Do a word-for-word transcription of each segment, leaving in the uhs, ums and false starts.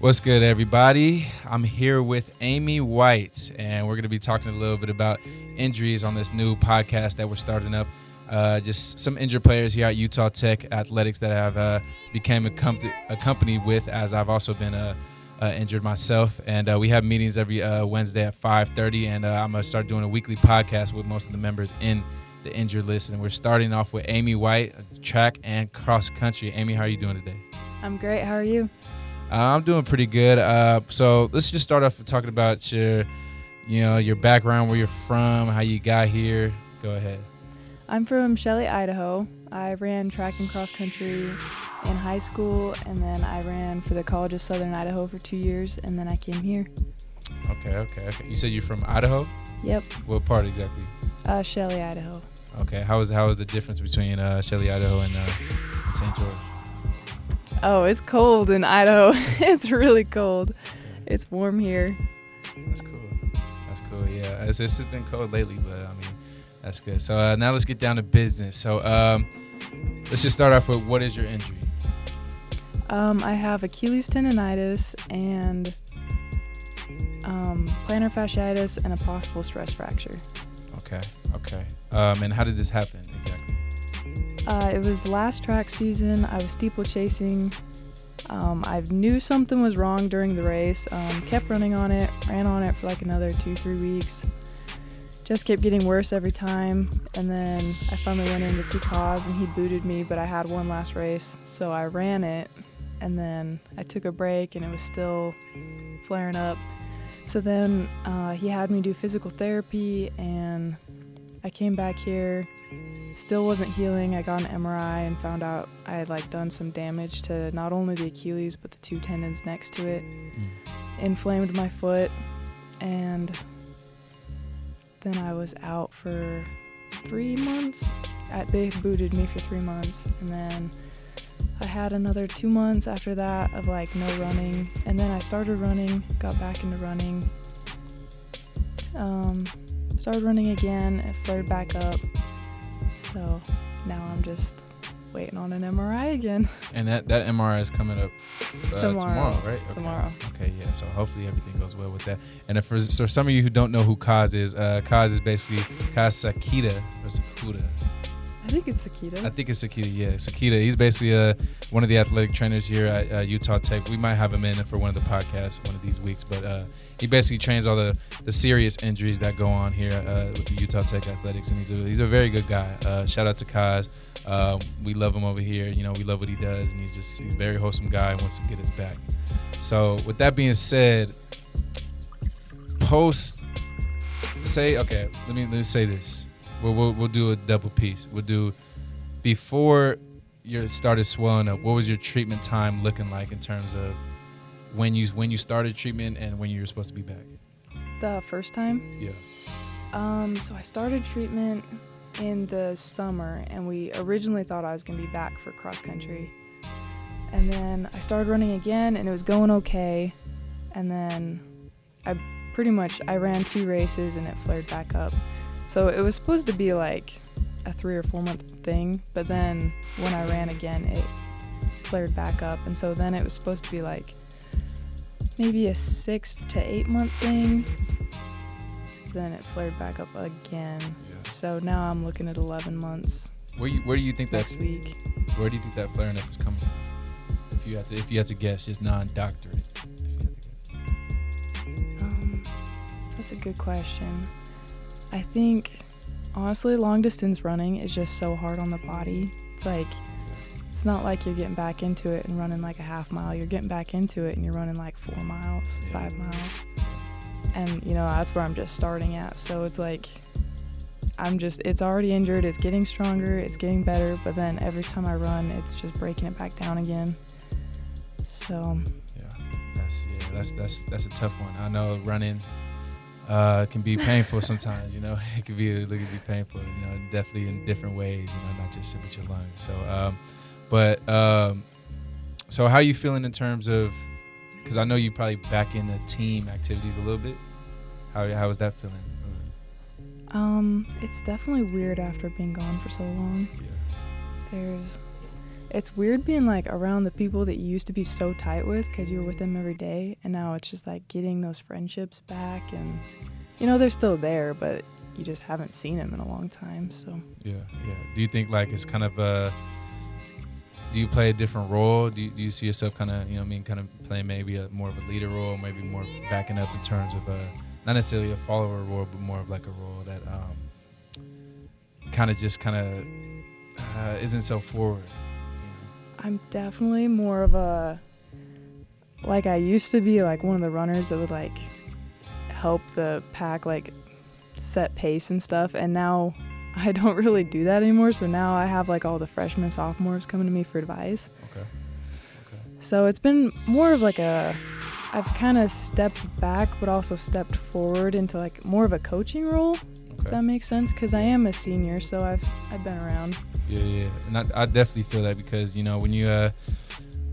What's good, everybody? I'm here with Amy White, and we're going to be talking a little bit about injuries on this new podcast that we're starting up. Uh, just some injured players here at Utah Tech Athletics that I've uh, became accom- accompanied with, as I've also been uh, uh, injured myself. And uh, we have meetings every uh, Wednesday at five thirty, and uh, I'm going to start doing a weekly podcast with most of the members in the injured list. And we're starting off with Amy White, track and cross country. Amy, how are you doing today? I'm great. How are you? Uh, I'm doing pretty good. Uh, so let's just start off with talking about your, you know, your background, where you're from, how you got here. Go ahead. I'm from Shelley, Idaho. I ran track and cross country in high school, and then I ran for the College of Southern Idaho for two years, and then I came here. Okay, okay, okay. You said you're from Idaho? Yep. What part exactly? Uh, Shelley, Idaho. Okay. How is how is the difference between uh, Shelley, Idaho, and uh, Saint George? Oh, it's cold in Idaho. It's really cold. It's warm here. That's cool. That's cool, yeah. It's, it's been cold lately, but I mean, that's good. So uh, now let's get down to business. So um, let's just start off with, what is your injury? Um, I have Achilles tendonitis and um, plantar fasciitis and a possible stress fracture. Okay, okay. Um, and how did this happen exactly? Uh, it was last track season. I was steeplechasing. Um, I knew something was wrong during the race. Um, kept running on it. Ran on it for like another two, three weeks. Just kept getting worse every time. And then I finally went in to see Kaz, and he booted me, but I had one last race. So I ran it, and then I took a break, and it was still flaring up. So then uh, he had me do physical therapy, and I came back here. Still wasn't healing. I got an M R I and found out I had like done some damage to not only the Achilles but the two tendons next to it. Mm. Inflamed my foot, and then I was out for three months. I, they booted me for three months, and then I had another two months after that of like no running, and then I started running, got back into running, um, started running again, it flared back up. So now I'm just waiting on an M R I again. And that, that M R I is coming up uh, tomorrow. tomorrow, right? Okay. Tomorrow. Okay, yeah. So hopefully everything goes well with that. And if for so some of you who don't know who Kaz is, uh, Kaz is basically Kasakita or Sakita. I think it's Sakita. I think it's Sakita, yeah. Sakita, he's basically uh, one of the athletic trainers here at uh, Utah Tech. We might have him in for one of the podcasts one of these weeks, but uh, he basically trains all the, the serious injuries that go on here uh, with the Utah Tech Athletics, and he's a, he's a very good guy. Uh, shout out to Kaz. Uh, we love him over here. You know, we love what he does, and he's just he's a very wholesome guy and wants to get us back. So with that being said, post, say, okay, let me, let me say this. We'll, we'll we'll do a double piece. We'll do before you started swelling up. What was your treatment time looking like in terms of when you when you started treatment and when you were supposed to be back? The first time? Yeah. Um. So I started treatment in the summer, and we originally thought I was gonna be back for cross country, and then I started running again, and it was going okay, and then I pretty much I ran two races, and it flared back up. So it was supposed to be like a three or four month thing, but then when I ran again, it flared back up. And so then it was supposed to be like maybe a six to eight month thing. Then it flared back up again. Yeah. So now I'm looking at eleven months. Where you, where do you think that's week? Where do you think that flaring up is coming from? If you have to, if you have to guess, just non-doctorate. If you have to guess. Um, that's a good question. I think, honestly, long-distance running is just so hard on the body. It's like, it's not like you're getting back into it and running like a half mile. You're getting back into it and you're running like four miles, yeah. five miles. And, you know, that's where I'm just starting at. So it's like, I'm just, it's already injured. It's getting stronger. It's getting better. But then every time I run, it's just breaking it back down again. So. Yeah, that's, yeah, that's, that's, that's a tough one. I know running. Uh, it can be painful sometimes, you know. It can be it can be painful, you know, definitely in different ways, you know, not just with your lungs. So, um, but um, so how are you feeling in terms of? Because I know you probably back in the team activities a little bit. How how is that feeling? Um, it's definitely weird after being gone for so long. Yeah. There's It's weird being like around the people that you used to be so tight with because you were with them every day, and now it's just like getting those friendships back, and you know they're still there, but you just haven't seen them in a long time. So yeah, yeah. Do you think like it's kind of a? Do you play a different role? Do you, do you see yourself kind of you know what I mean kind of playing maybe a more of a leader role, maybe more backing up in terms of a not necessarily a follower role, but more of like a role that um kind of just kind of uh, isn't so forward. I'm definitely more of a, like I used to be, like one of the runners that would like help the pack like set pace and stuff, and now I don't really do that anymore, so now I have like all the freshmen, sophomores coming to me for advice. Okay. Okay. So it's been more of like a, I've kind of stepped back but also stepped forward into like more of a coaching role, okay. If that makes sense, because I am a senior, so I've I've been around. Yeah, yeah, and I, I definitely feel that because you know when you uh,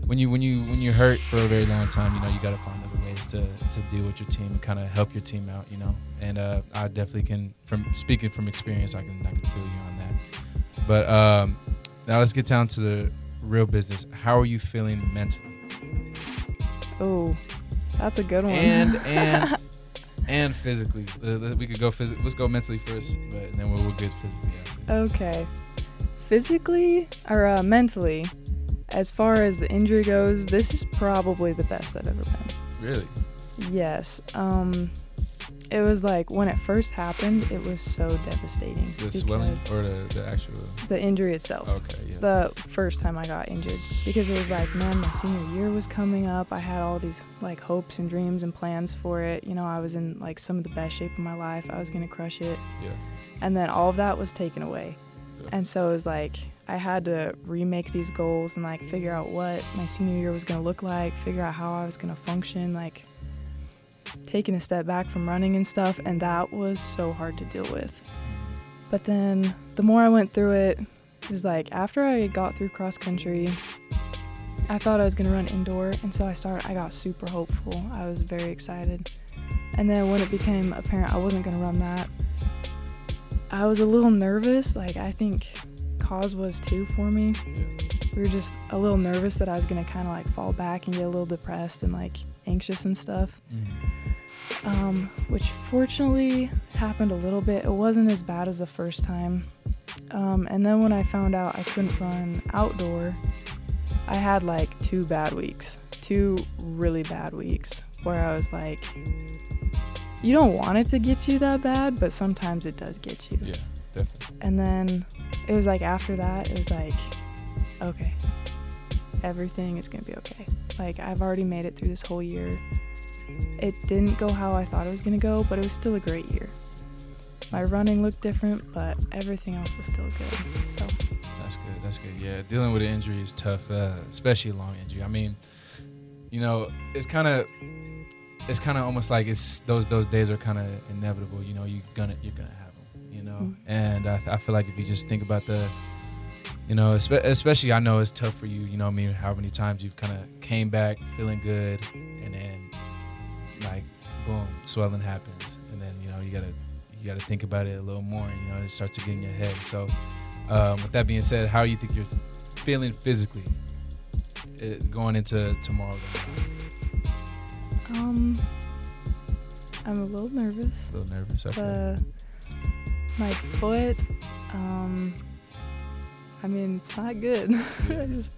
when you when you when you're hurt for a very long time, you know you got to find other ways to, to deal with your team and kind of help your team out, you know. And uh, I definitely can, from speaking from experience, I can I can feel you on that. But um, now let's get down to the real business. How are you feeling mentally? Oh, that's a good one. And and and physically, we could go phys- Let's go mentally first, but then we're, we're good physically. Actually. Okay. Physically or uh, mentally, as far as the injury goes, this is probably the best I've ever been. Really? Yes. Um, it was like when it first happened, it was so devastating. The swelling or the, the actual? The injury itself. Okay, yeah. The first time I got injured, because it was like, man, my senior year was coming up. I had all these like hopes and dreams and plans for it. You know, I was in like some of the best shape of my life. I was going to crush it. Yeah. And then all of that was taken away. And so it was like I had to remake these goals and like figure out what my senior year was going to look like, figure out how I was going to function, like taking a step back from running and stuff. And that was so hard to deal with. But then the more I went through it, it was like after I got through cross country, I thought I was going to run indoor. And so I started, I got super hopeful. I was very excited. And then when it became apparent I wasn't going to run that, I was a little nervous, like I think Kaz was too for me. Yeah. We were just a little nervous that I was going to kind of like fall back and get a little depressed and like anxious and stuff. Mm-hmm. Um, which fortunately happened a little bit. It wasn't as bad as the first time. Um, and then when I found out I couldn't run outdoor, I had like two bad weeks, two really bad weeks where I was like, you don't want it to get you that bad, but sometimes it does get you. Yeah, definitely. And then it was like after that, it was like, okay, everything is going to be okay. Like, I've already made it through this whole year. It didn't go how I thought it was going to go, but it was still a great year. My running looked different, but everything else was still good. So that's good. That's good. Yeah, dealing with an injury is tough, uh, especially a long injury. I mean, you know, it's kind of... It's kind of almost like it's those those days are kind of inevitable, you know. You're gonna you're gonna have them, you know. Mm-hmm. And I, I feel like if you just think about the, you know, espe- especially I know it's tough for you, you know. I mean, how many times you've kind of came back feeling good, and then like boom, swelling happens, and then you know you gotta you gotta think about it a little more, you know. It starts to get in your head. So, um, with that being said, how do you think you're feeling physically going into tomorrow? Um, I'm a little nervous. A little nervous. The, my foot, um, I mean, it's not good. Just,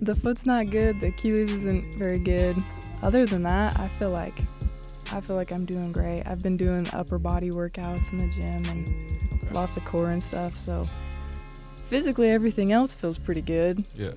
the foot's not good. The Achilles isn't very good. Other than that, I feel like, I feel like I'm doing great. I've been doing upper body workouts in the gym and okay. Lots of core and stuff. So physically, everything else feels pretty good. Yeah.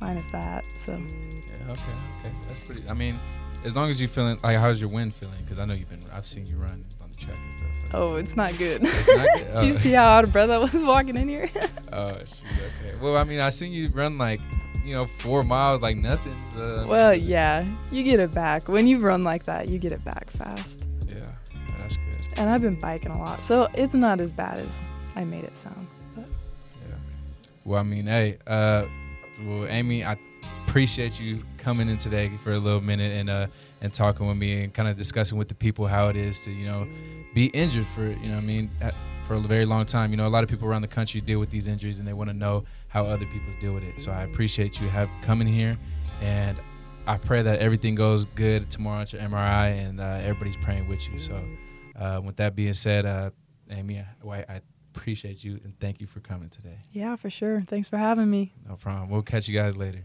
Minus that. So. Yeah. Okay. Okay. That's pretty. I mean. As long as you're feeling, like, how's your wind feeling? Because I know you've been, I've seen you run on the track and stuff. Like, oh, it's not good. It's not good? Oh. Did you see how out of breath I was walking in here? Oh, shoot, okay. Well, I mean, I seen you run, like, you know, four miles, like nothing. Uh, well, yeah, you get it back. When you run like that, you get it back fast. Yeah, well, that's good. And I've been biking a lot, so it's not as bad as I made it sound. But. Yeah. Well, I mean, hey, uh, well, Amy, I... appreciate you coming in today for a little minute and uh and talking with me and kind of discussing with the people how it is to you know be injured for you know what I mean for a very long time. You know, a lot of people around the country deal with these injuries, and they want to know how other people deal with it. So I appreciate you have coming here, and I pray that everything goes good tomorrow at your M R I, and uh, everybody's praying with you. So uh, with that being said, uh, Amy White, I appreciate you, and thank you for coming today. Yeah, for sure. Thanks for having me. No problem. We'll catch you guys later.